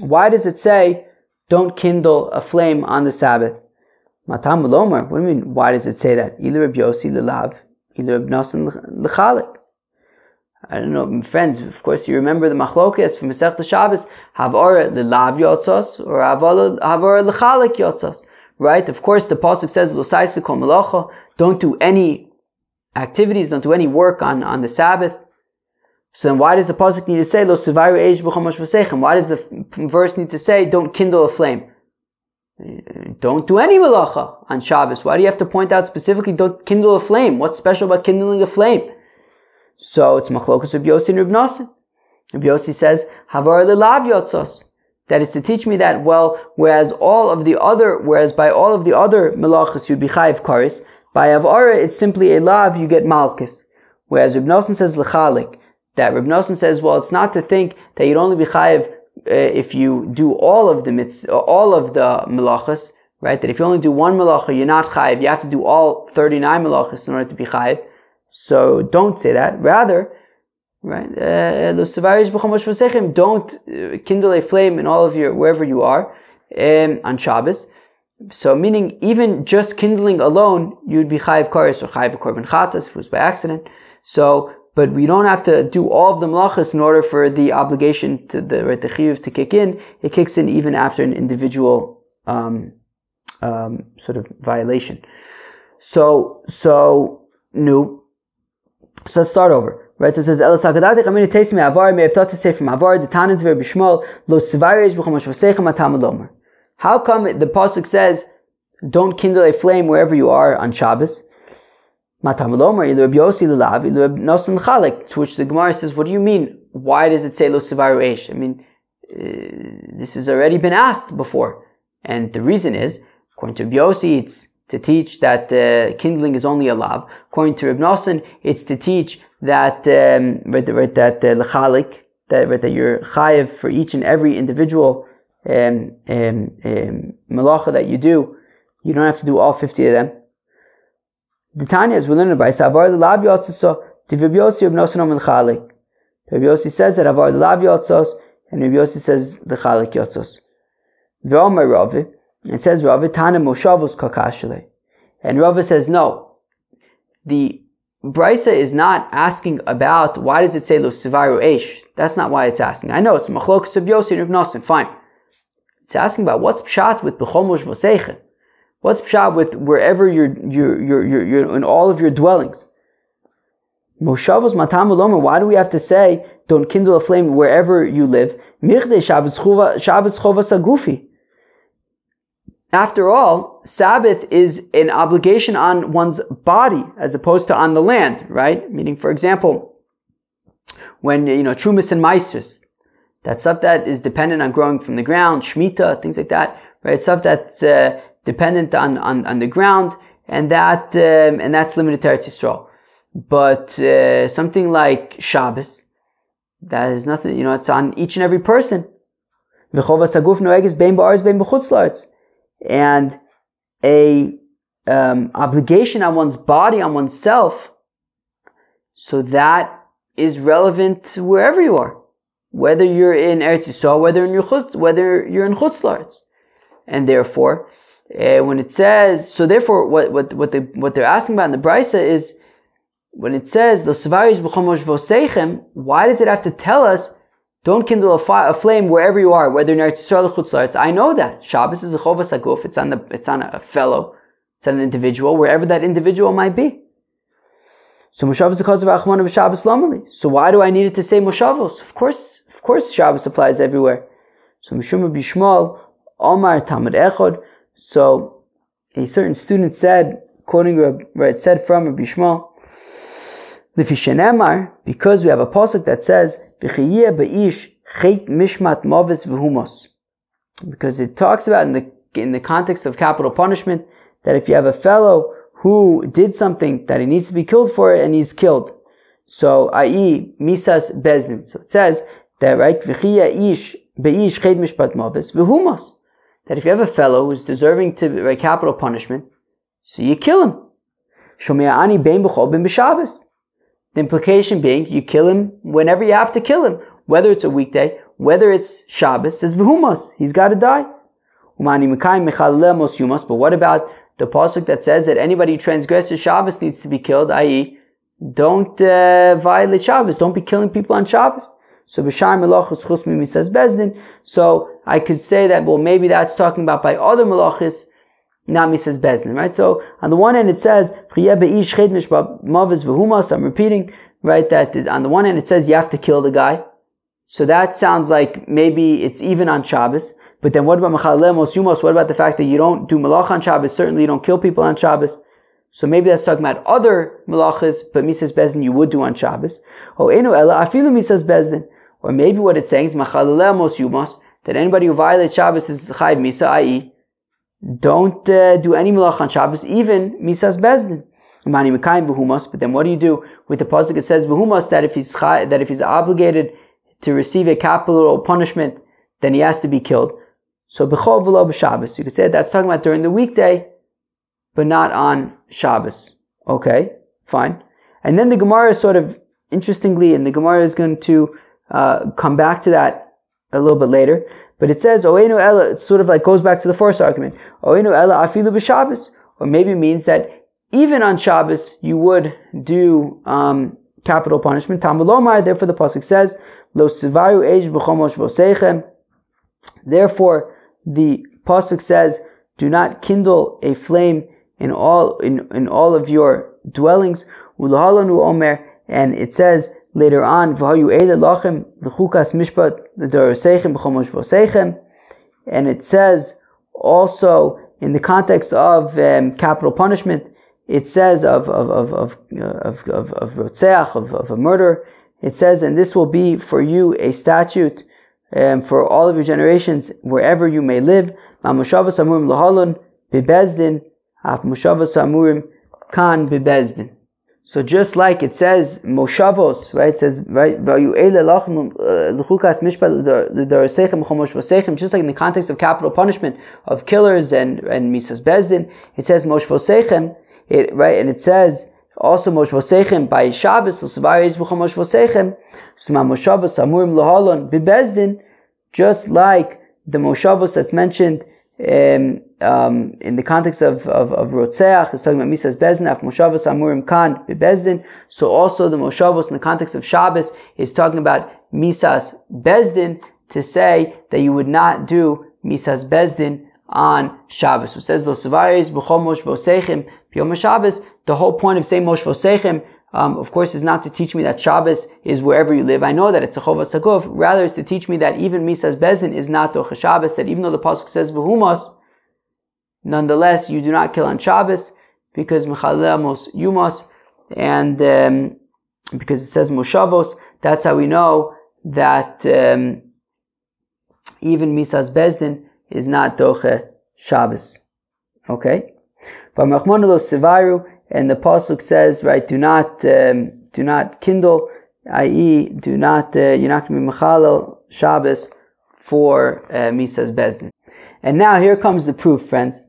Why does it say? Don't kindle a flame on the Sabbath. Matam ulomar. What do you mean? Why does it say that? Ilu Reb Yosi lelav, ilu Reb Noson lechalik. I don't know, friends. Of course, you remember the machlokes from Masechta Shabbos. Havara lelav yotzos or havara lechalik yotzos. Right? Of course, the pasuk says lo saisa kol melacha. Don't do any activities. Don't do any work on on the Sabbath. So then why does the pasuk need to say, Lo sevayru eish b'chamosh v'seichem? Why does the verse need to say, don't kindle a flame? Don't do any melacha on Shabbos. Why do you have to point out specifically, don't kindle a flame? What's special about kindling a flame? So it's machlokas Reb Yosi and Reb Noson. Reb Yosi says, Havar lelav yotzos. That is to teach me that, well, whereas all of the other, whereas by all of the other melachas you'd be chayiv kares, by havara it's simply a lav, you get malchus. Whereas Reb Noson says, lechalik. That Reb Noson says, well, it's not to think that you'd only be chayiv uh, if you do all of the mitz, all of the melachas, right? That if you only do one melacha, you're not chayiv. You have to do all thirty-nine melachas in order to be chayiv. So don't say that. Rather, right? Uh, don't kindle a flame in all of your wherever you are um, on Shabbos. So meaning, even just kindling alone, you'd be chayiv kares or chayiv korban chatas if it was by accident. So. But we don't have to do all of the melachas in order for the obligation to the right the chiyuv to kick in. It kicks in even after an individual um, um, sort of violation. So so new. So let's start over. Right? So it says Elas Hakadatich. I'm going to taste me avar. May have thought to say from avar. The Tana Devar Bishmol Lo Sevayreish B'chamosh V'seichem Atam Lomer. How come the pasuk says don't kindle a flame wherever you are on Shabbos? To which the Gemara says, what do you mean? Why does it say Lo Sevayru Eish? I mean, uh, this has already been asked before. And the reason is, according to Reb Yosi, it's to teach that uh, kindling is only a lav. According to Reb Noson, it's to teach that um, right, right, that uh, lechalik, that, right, that you're chayiv for each and every individual um, um, um, melacha that you do. You don't have to do all fifty of them. The Tanya is we learn by Savar the Lav Yotzos, Reb Yosi Reb Noson Omer Lechalik. Reb Yosi says that Avar the Lav Yotzos, and Reb Yosi says the Chalik Yotzos. V'Omer Ravi, it says Ravi Tana Moshavos Kakashale, and Ravi says no. The Brisa is not asking about why does it say Lo Sevayru Eish. That's not why it's asking. I know it's Machlokas Reb Yosi and Reb Noson. Fine. It's asking about what's pshat with B'chamosh V'seichem. What's pshat with wherever you're, you're, you're, you're, you're in all of your dwellings? Moshavos matam ulomer. Why do we have to say, don't kindle a flame wherever you live? Michdei Shabbos chovas agufi. After all, Sabbath is an obligation on one's body as opposed to on the land, right? Meaning, for example, when, you know, Trumas and Maestris, that stuff that is dependent on growing from the ground, Shemitah, things like that, right? Stuff that's uh, dependent on, on, on the ground, and that um, and that's limited to Eretz Yisrael. But uh, something like Shabbos, that is nothing, you know, it's on each and every person. And a um, obligation on one's body, on oneself, so that is relevant wherever you are, whether you're in Eretz Yisrael, whether in your chutz, whether you're in Chutz La'aretz. And therefore, uh, when it says, so therefore, what what what the what they're asking about in the Brisa is, when it says Lo Savarish B'chomosh Vosechem, why does it have to tell us? Don't kindle a, fi- a flame wherever you are, whether in Eretz Yisrael or Chutz La'aretz. I know that Shabbos is a chovas haguf. It's on the, it's on a fellow, it's on an individual, wherever that individual might be. So Moshavos is the cause of Achmona b'Shabbos Lomeli. So why do I need it to say Moshavos? Of course, of course, Shabbos applies everywhere. So Mishum B'Yishmael Omar Talmid Echad. So a certain student said, quoting where it said from Rabbi Yishmael, Lefi Shenemar, because we have a pasuk that says, because it talks about in the in the context of capital punishment that if you have a fellow who did something that he needs to be killed for it and he's killed, so that is misas bezdin. So it says that, right, that if you have a fellow who's deserving to right, capital punishment, so you kill him. The implication being, you kill him whenever you have to kill him, whether it's a weekday, whether it's Shabbos, says v'humas, he's got to die. But what about the pasuk that says that anybody who transgresses Shabbos needs to be killed? that is, don't uh, violate Shabbos, don't be killing people on Shabbos. So b'shar melachos chutz mimisas bezdin. So I could say that, well, maybe that's talking about by other melachos, not misas bezdin, right? So on the one hand it says, I'm repeating, right, that on the one hand it says you have to kill the guy. So that sounds like maybe it's even on Shabbos. But then what about mechalel mos yumos? What about the fact that you don't do malach on Shabbos? Certainly you don't kill people on Shabbos. So maybe that's talking about other malachas, but misas bezdin you would do on Shabbos. Or maybe what it's saying is mechalel mos yumos, that anybody who violates Shabbos is chayiv misa, that is, don't uh, do any malach on Shabbos, even misas bezdin. But then what do you do with the pasuk that says v'humas, that if he's that if he's obligated to receive a capital punishment, then he has to be killed? So b'chol v'lo b'Shabbos. You could say that's talking about during the weekday, but not on Shabbos. Okay, fine. And then the Gemara sort of interestingly, and the Gemara is going to uh, come back to that a little bit later. But it says, Oeinu Ella, it sort of like goes back to the first argument. Oeinu Ella afilu b'Shabbos. Or maybe it means that even on Shabbos, you would do um, capital punishment. Talmud Lomar, therefore the pasuk says, Lo sivaru eish b'chomosh v'oseichem. Therefore, the pasuk says, do not kindle a flame in all in, in all of your dwellings. Ulhalanu omer. And it says, later on, and it says also in the context of um, capital punishment, it says of of of of of of of, rotzeach, of, of a murderer, it says, and this will be for you a statute um, for all of your generations wherever you may live. So just like it says moshavos, right? It says right, just like in the context of capital punishment of killers and and misas bezdin, it says moshvosechem, it right, and it says also moshvosechem by Shabbos l'savarish b'chomoshvosechem, sma moshavos amurim lahalon bebezdin, just like the moshavos that's mentioned Um, um, in the context of of, of Rotzeach, it's talking about Misas Bezdin, Af Moshavos Amurim Kan Bebezdin. So also the Moshavos in the context of Shabbos is talking about Misas Bezdin to say that you would not do Misas Bezdin on Shabbos. So it says Lo Savaris B'chol Mosh Vosechem B'yom HaShabbos. The whole point of saying Mosh Vosechem, Um, of course, is not to teach me that Shabbos is wherever you live. I know that it's a chovas haguf. Rather, it's to teach me that even Misas Bezdin is not Docha Shabbos, that even though the pasuk says v'humas, Nonetheless, you do not kill on Shabbos because mechalamos yumos, and um, because it says moshavos. That's how we know that um, even misas bezdin is not doche Shabbos. Okay. And the pasuk says, right, do not um, do not kindle, that is, do not uh, you're not going to be mechalel Shabbos for uh, misas bezdin. And now here comes the proof, friends.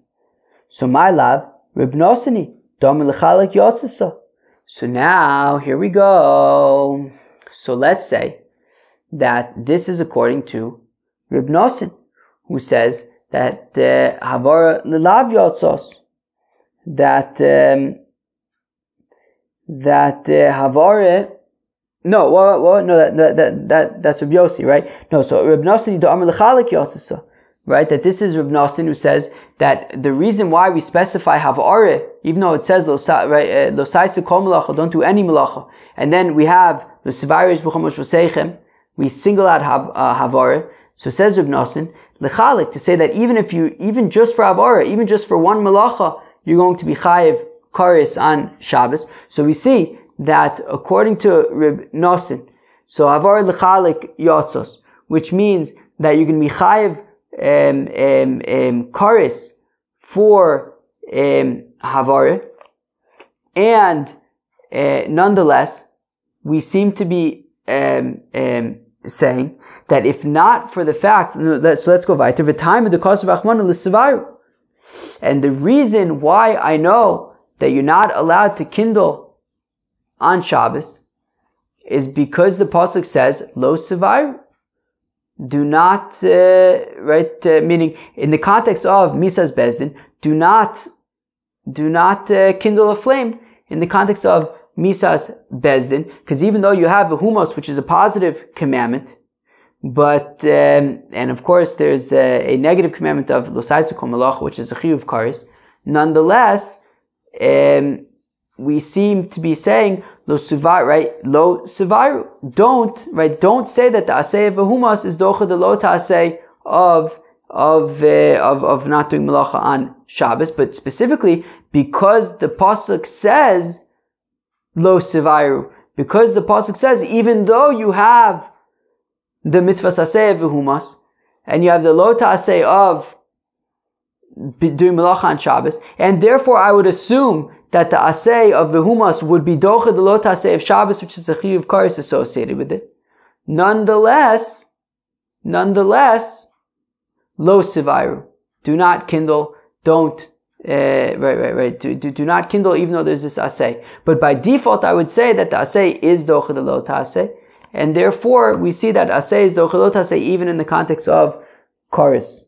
So my love, Reb Nosini, dam l'chalak yotzisa. So now here we go. So let's say that this is according to Reb Nosin, who says that havara l'lav yotzos, that um, that havara. Uh, no, well, well, no, that, that that that that's Reb Yossi, right? No, so Reb Nosini dam l'chalak yotzisa. Right, that this is Reb Nosson who says that the reason why we specify havare, even though it says losaisa right, uh, kol melacha, don't do any melacha, and then we have the sivaris b'chomosh v'seichem, we single out hav, uh, havare. So says Reb Nosson lechalik, to say that even if you, even just for havare, even just for one melacha, you're going to be chayiv karis on Shabbos. So we see that according to Reb Nosson, so havare lechalik yotzos, which means that you can be chayiv Um, um, um, karis for um, havare, and uh, nonetheless, we seem to be um, um, saying that if not for the fact, so let's go weiter. The time of the cause of Achmana l'Sivaru, and the reason why I know that you're not allowed to kindle on Shabbos is because the pasuk says lo Sivaru. Do not, uh, right, uh, meaning in the context of Misas Bezdin, do not, do not uh, kindle a flame in the context of Misas Bezdin, because even though you have a humos, which is a positive commandment, but, um, and of course there's a, a negative commandment of Losaisu Kol Melacha, which is a Chiyuv Karis, nonetheless, um, we seem to be saying, Lo Sivaru, right? Lo Sivaru. Don't, right? Don't say that the asay of a humas is docha the lo ta'aseh of, of, uh, of, of not doing melacha on Shabbos, but specifically because the pasuk says Lo Sivaru, because the pasuk says even though you have the mitzvah asay of a humas and you have the lo ta'aseh of doing melacha on Shabbos, and therefore I would assume that the asay of the humas would be doche the lo ta'aseh of Shabbos, which is a chiyuv karis associated with it. Nonetheless, nonetheless, lo sivaru. Do not kindle, don't, uh, right, right, right, do, do, do not kindle even though there's this asay. But by default, I would say that the asay is doche the lo ta'aseh, and therefore we see that asay is doche the lo ta'aseh even in the context of karis.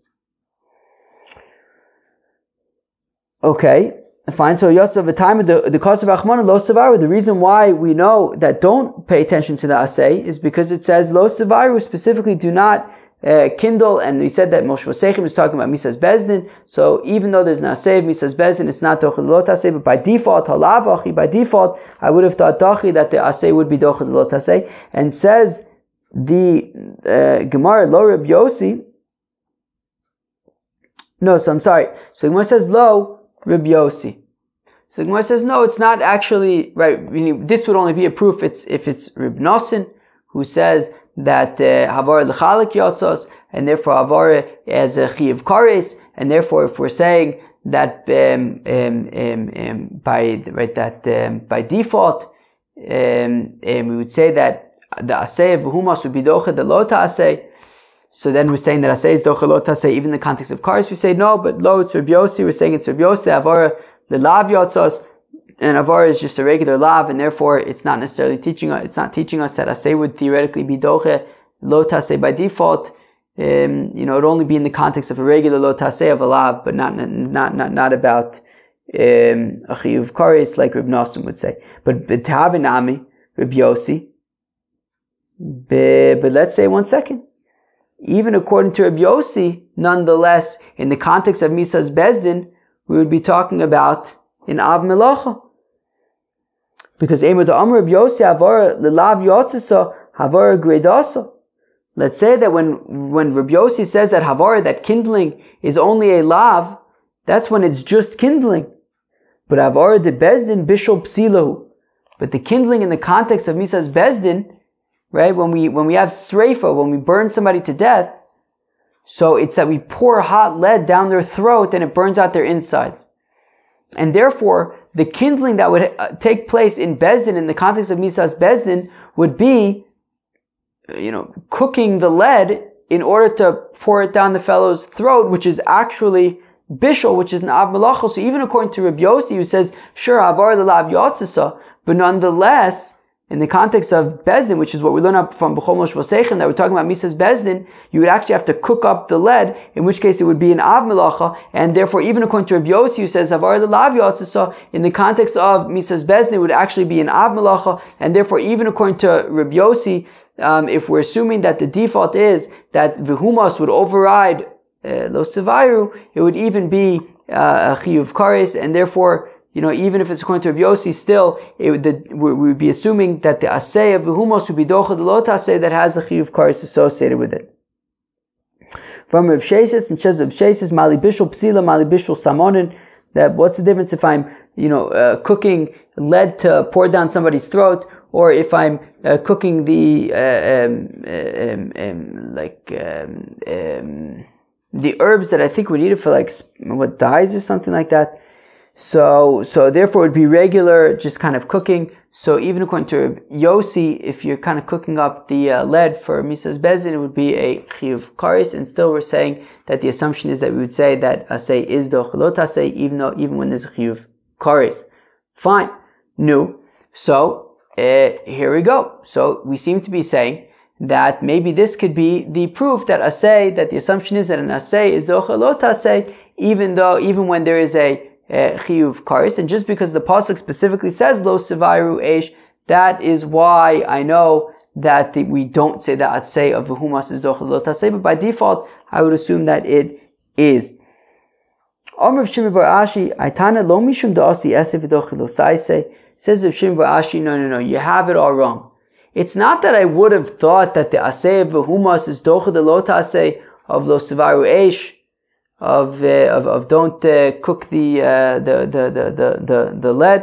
Okay. Fine. So yotzav the time of the the cause of Achmana lo sivaru. The reason why we know that don't pay attention to the asay is because it says lo sivaru specifically. Do not uh, kindle, and we said that Moshe Voseichim is talking about misas bezdin. So even though there's an asay of misas bezdin, it's not doche lo taseh. But by default, halavachi. By default, I would have thought dachi that the asay would be doche lo taseh. And says the uh, Gemara lo Reb Yossi. No, so I'm sorry. So Gemara says lo Reb Yossi. So Gemara says, no, it's not actually, right, I mean, this would only be a proof it's, if it's Reb Nosson, who says that Havara uh, l'chalak yotzos, and therefore Havara as a Chiyuv Kares, and therefore if we're saying that um, um, um, um, by right that um, by default, um, um, we would say that the Aseh of Humas would be Doche the Lo Ta'aseh. So then we're saying that Aseh is Doche Lo Ta'aseh, even in the context of Kares, we say no, but Lo, it's Reb Yossi, we're saying it's Reb Yossi, Havara the lav yotzos, and avar is just a regular lav, and therefore it's not necessarily teaching us, it's not teaching us that asay would theoretically be doche lo taseh by default. Um, you know, it would only be in the context of a regular lo taseh of a lav, but not, not, not, not about, um, a chiyuv kares, like Reb Nosson would say. But, but tabenami, Reb Yossi, but, but let's say one second. Even according to Reb Yossi, nonetheless, in the context of misas bezdin, we would be talking about an av melacha, because Amar d'Amar Reb Yossi havara l'lav yotzisa havara gredasa. Let's say that when when Reb Yossi says that havara, that kindling, is only a lav, that's when it's just kindling. But Avar de Bezdin Bishul Psilahu. But the kindling in the context of Misa's Bezdin, right, when we when we have Sreifa, when we burn somebody to death, so it's that we pour hot lead down their throat and it burns out their insides. And therefore, the kindling that would take place in Bezdin, in the context of Misa's Bezdin, would be, you know, cooking the lead in order to pour it down the fellow's throat, which is actually Bishul, which is an Av Malacha. So even according to Rabbi Yossi, who says, sure, Avar Lelav Yotzisa, but nonetheless, in the context of Bezdin, which is what we learn up from B'chol Moshe V'Seichem, that we're talking about Misa's Bezdin, you would actually have to cook up the lead, in which case it would be an Av Malacha, and therefore even according to Rabbi Yossi, who says, Avar Lelav Yotzisa, in the context of Misa's Bezdin, it would actually be an Av Malacha, and therefore even according to Rabbi Yossi, Um, if we're assuming that the default is that Vihumas would override uh, Lo Sevairu, it would even be uh, a Chiyuv Kares, and therefore, you know, even if it's according to Rabbi Yossi, still, it, the, we would be assuming that the Aseh of Vihumas would be Docha de Lo Taseh that has a Chiyuv Kares associated with it. From Rav Sheshes, and Sheshes of Sheshes, Mali Bishul Psila, Mali Bishul Samonin, that what's the difference if I'm, you know, uh, cooking lead to pour down somebody's throat, or if I'm uh, cooking the uh, um, um, um, like um, um, the herbs that I think we needed for like what dyes or something like that. So so therefore it would be regular, just kind of cooking. So even according to Yossi, if you're kind of cooking up the uh, lead for Misa's Bezdin, it would be a Chiyuv Kares. And still we're saying that the assumption is that we would say that Aseh is Docha Lo Taseh, even though even when there's a Chiyuv Kares. Fine. No. So Uh, here we go. So we seem to be saying that maybe this could be the proof that asay, that the assumption is that an asay is docha lo taseh, even though, even when there is a chiyuv kares, and just because the pasuk specifically says lo sevairu eish, that is why I know that the, we don't say that asay of v'humas is docha lo taseh, but by default, I would assume that it is. Amr of Shimon bar Ashi, Aitana lo mishum da'asi eseh v'docha lo saiseh. Says Rav Shimon bar Ashi, no, no, no, you have it all wrong. It's not that I would have thought that the aseh of v'humas is docha de lo taseh of lo sevaru eish, of uh, of of don't uh, cook the, uh, the the the the the lead.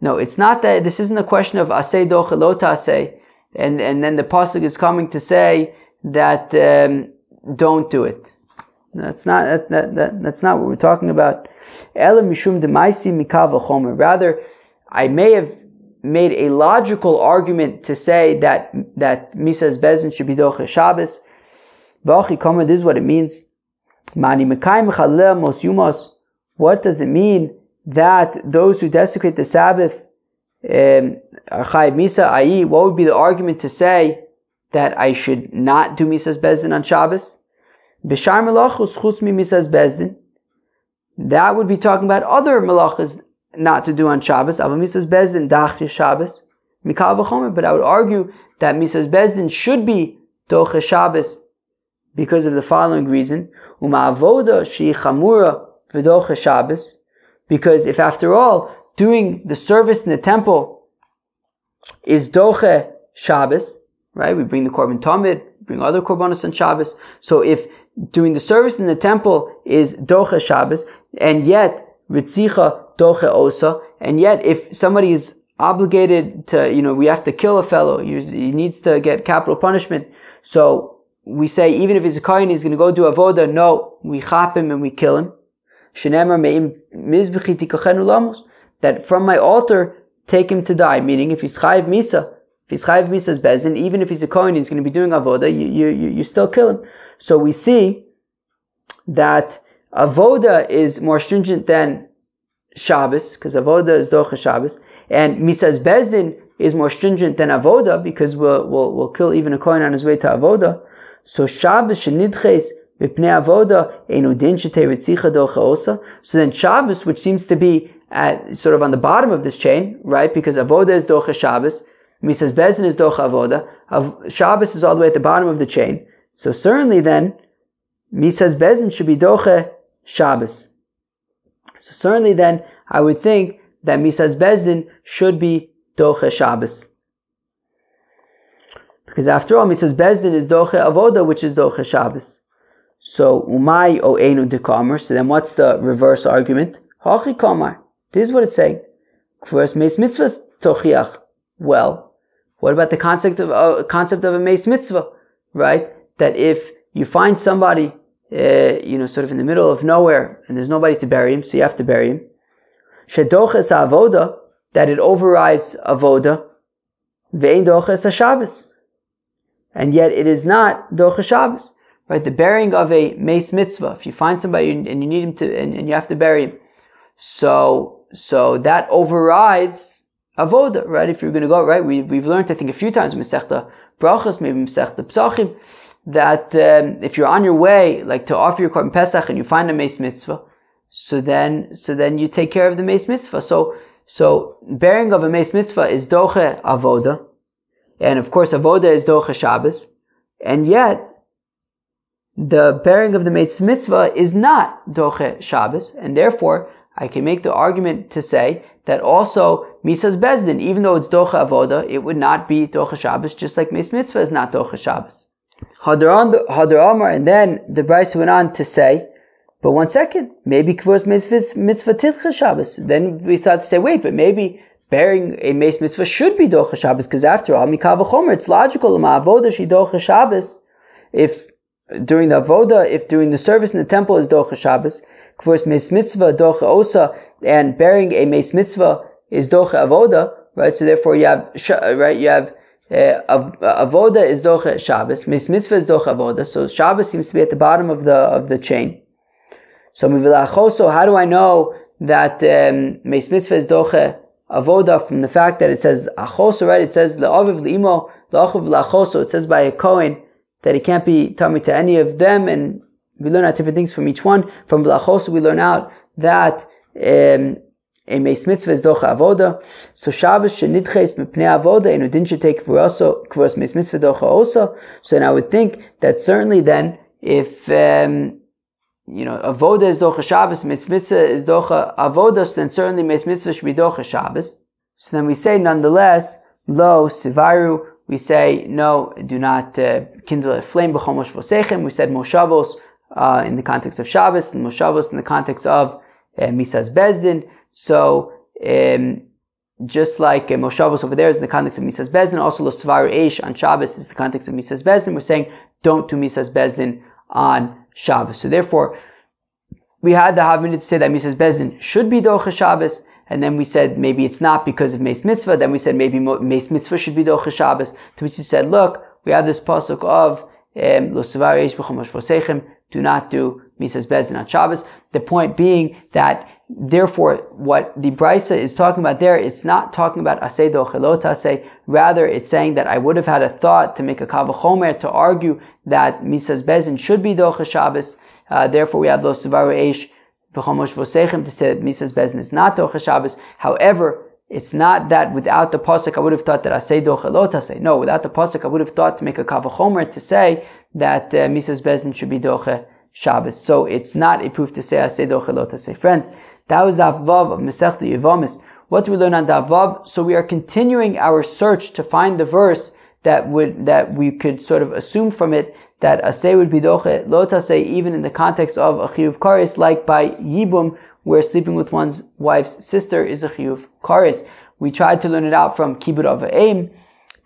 No, it's not that. This isn't a question of aseh docha lo taseh, and and then the pasuk is coming to say that um, don't do it. That's not that, that, that that's not what we're talking about. Ela mishum demaisi mikav v'chomer. Rather, I may have made a logical argument to say that that Misa's Bezdin should be Docha Shabbos. B'achi Kama, this is what it means. Mani Mekayim Chalel Mos Yumos. What does it mean that those who desecrate the Sabbath um, are Chayiv Misa? that is, what would be the argument to say that I should not do Misa's Bezdin on Shabbos? B'shar Melachos Chutz Mi Misa's Bezdin. That would be talking about other Melachos not to do on Shabbos. But Misa's Bezdin Dach Shabbos. Mikal v'chomer. But I would argue that Misa's Bezdin should be Doche Shabbos because of the following reason. Uma avoda she'i chamura v'doche Shabbos. Because if after all, doing the service in the temple is Doche Shabbos, right? We bring the Korban Tamid, bring other Korbanos on Shabbos. So if doing the service in the temple is Doche Shabbos, and yet Ritzicha Doche Osa, and yet if somebody is obligated to, you know, we have to kill a fellow, he needs to get capital punishment, so we say even if he's a Kohen, he's going to go do Avoda, no, we chop him and we kill him. That from my altar, take him to die, meaning if he's Chayiv Misa, if he's Chayiv Misa's Bezdin, even if he's a Kohen, he's going to be doing Avoda, you, you, you, you still kill him. So we see that Avoda is more stringent than Shabbos, because Avoda is Docha Shabbos, and Misa's Bezdin is more stringent than Avoda, because we'll, we'll, we'll kill even a coin on his way to Avoda. So Shabbos Shenidches V'pnei Avoda Einu Din Shetei Ritzicha Docha Osa. So then Shabbos, which seems to be at, sort of on the bottom of this chain, right, because Avoda is Docha Shabbos, Misa's Bezdin is Docha Avoda, Av- Shabbos is all the way at the bottom of the chain. So certainly then, Misa's Bezdin should be Docha Shabbos. So certainly then, I would think that Misa's Bezdin should be Doche Shabbos. Because after all, Misa's Bezdin is Doche Avoda, which is Doche Shabbos. So umay oenu dekamar. So then, what's the reverse argument? Hachi kamar. This is what it's saying. First, meis mitzvah tochiach. Well, what about the concept of uh, concept of a meis mitzvah, right? That if you find somebody, uh, you know, sort of in the middle of nowhere, and there's nobody to bury him, so you have to bury him. Shedoches avoda, that it overrides avoda. Ve'en doches haShabbos, and yet it is not doches Shabbos. Right, the burying of a meis mitzvah. If you find somebody and you need him to, and, and you have to bury him, so so that overrides avoda, right? If you're going to go, right, we we've learned, I think, a few times Masechta Brachos, maybe Masechta Pesachim, that um, if you're on your way, like to offer your korban pesach, and you find a meis mitzvah, so then so then you take care of the meis mitzvah. So so burying of a meis mitzvah is doche avoda, and of course avoda is doche Shabbos, and yet the bearing of the meis mitzvah is not doche Shabbos, and therefore I can make the argument to say that also misas bezdin, even though it's doche avoda, it would not be doche Shabbos, just like meis mitzvah is not doche Shabbos. Hadar Amar, and then the Bryce went on to say, but one second, maybe kvos meis mitzvah tidcha Shabbos. Then we thought to say, wait, but maybe bearing a meis mitzvah should be doche Shabbos, because after all, mikavah chomer, it's logical lema avoda she doche Shabbos. If during the avoda, if during the service in the temple is doche Shabbos, k'vos meis mitzvah doche osa, and bearing a meis mitzvah is doche avoda, right? So therefore, you have right, you have uh, avoda is doche Shabbos, meis mitzvah is doche avoda. So Shabbos seems to be at the bottom of the of the chain. So mivilachoso, how do I know that um, meis mitzvah is doche avoda from the fact that it says achoso, right? It says le'aviv le'imo le'achav le'achoso. It says by a kohen that it can't be tummy to any of them, and we learn out different things from each one. From Vlachos, we learn out that um, a meis mitzvah is docha avoda. So Shabbos shenidches mepnei avoda, and Udin should take k'vos meis mitzvah docha osa. So then I would think that certainly then, if um, you know avoda is docha Shabbos, meis mitzvah is docha avoda, so then certainly meis mitzvah should be docha Shabbos. So then we say nonetheless, lo sivaru. We say, no, do not uh, kindle a flame. B'chomosh v'osechem. We said moshavos uh, in the context of Shabbos, and moshavos in the context of uh, misas bezdin. So, um, just like uh, moshavos over there is in the context of misas bezdin, also lo svaru eish on Shabbos is the context of misas bezdin. We're saying, don't do misas bezdin on Shabbos. So therefore, we had the havmina to say that misas bezdin should be docha Shabbos. And then we said maybe it's not because of meis mitzvah. Then we said maybe meis mitzvah should be doche Shabbos. To which he said, look, we have this pasuk of um, lo sevar eish b'chomosh v'osechem. Do not do misas bezdin on Shabbos. The point being that therefore what the brisa is talking about there, it's not talking about aseh doche lo taseh. Rather, it's saying that I would have had a thought to make a kavah chomer to argue that misas bezdin should be doche Shabbos. Uh, therefore, we have lo sevar eish b'chomosh v'osechem to say that misas bezdin is not doche Shabbos. However, it's not that without the pasuk I would have thought that I say doche lo taseh. No, without the pasuk I would have thought to make a kavah chomer to say that uh, misas bezdin should be doche Shabbos. So it's not a proof to say I say doche lo taseh. Friends, that was the avav of Masechta Yevomis. What do we learn on the avav? So we are continuing our search to find the verse that would that we could sort of assume from it that aseh would be doche lo taseh, even in the context of a chiyuv kares, like by yibum, where sleeping with one's wife's sister is a chiyuv kares. We tried to learn it out from kibud ava'im,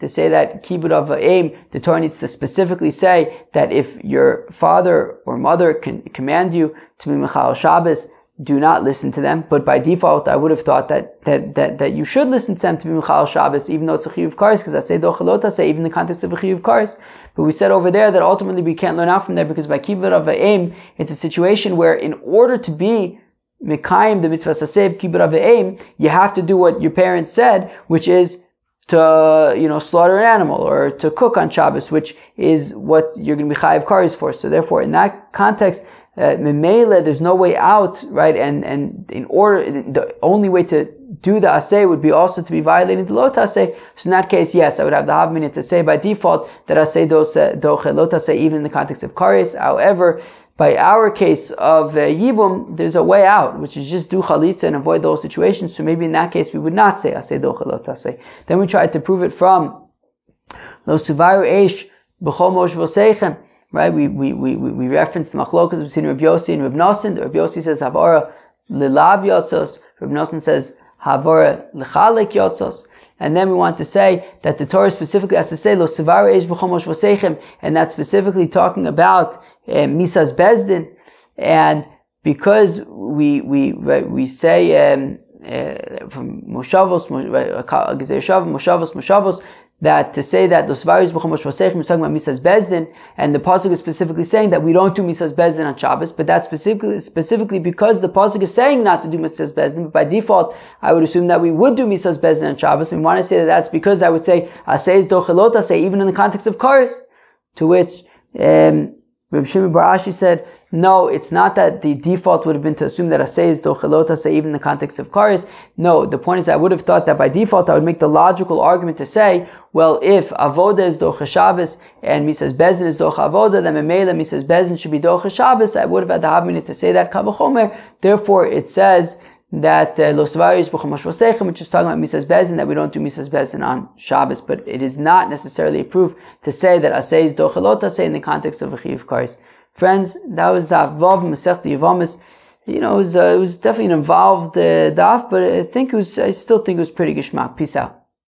to say that kibud ava'im, the Torah needs to specifically say that if your father or mother can command you to be mechal Shabbos, do not listen to them. But by default, I would have thought that that that, that you should listen to them to be mechal Shabbos, even though it's a chiyuv kares, because I say doche lo taseh, even in the context of a chiyuv kares. But we said over there that ultimately we can't learn out from there, because by kibud ava'im, it's a situation where in order to be mekayim the mitzvah saseh kibud ava'im, you have to do what your parents said, which is to, you know, slaughter an animal or to cook on Shabbos, which is what you're going to be chayiv kares for. So therefore, in that context, Uh, memele, there's no way out, right? And and in order, the only way to do the aseh would be also to be violating the lo taseh. So in that case, yes, I would have the havmina to say by default that aseh doche lo taseh, even in the context of kares. However, by our case of uh, yibum, there's a way out, which is just do chalitza and avoid the whole situation. So maybe in that case, we would not say aseh doche lo taseh. Then we tried to prove it from lo suvaru eish b'chomosh v'osechem. right? We we we we reference the machlokas between Rav Yossi and Rav Nosson. Rav Yossi says havara lilav yotzos. Rav Nosson says havara lichalek yotzos. And then we want to say that the Torah specifically has to say lo sevara eish b'chomosh v'seichem, and that's specifically talking about uh, misas bezdin. And because we we we say um, uh, from moshavos gezer shav moshavos moshavos. That to say that los varis b'chomosh v'seichem is talking about misas bezdin, and the pasuk is specifically saying that we don't do misas bezdin on Shabbos, but that's specifically specifically because the pasuk is saying not to do misas bezdin. But by default, I would assume that we would do misas bezdin on Shabbos, and want to say that that's because I would say aseiz dochelot asei even in the context of chorus, to which um, Rav Shimon Bar Ashi said. No, it's not that the default would have been to assume that asay is dochelot asay even in the context of kares. No, the point is I would have thought that by default I would make the logical argument to say, well, if avoda is doche Shabbos and misas bezin is doche avoda, then memela misas bezin should be doche Shabbos. I would have had the habminit to say that kavachomer. Therefore, it says that lo sevari is b'chomosh v'seichem, which is talking about misas bezin, that we don't do misas bezin on Shabbos. But it is not necessarily a proof to say that asay is dochelot asay in the context of a chiyuv kares. Friends, that was Daf Vav Masechta Yevamos. You know, it was, uh, it was definitely an involved uh, daf, but I think it was. I still think it was pretty geshmak. Peace out.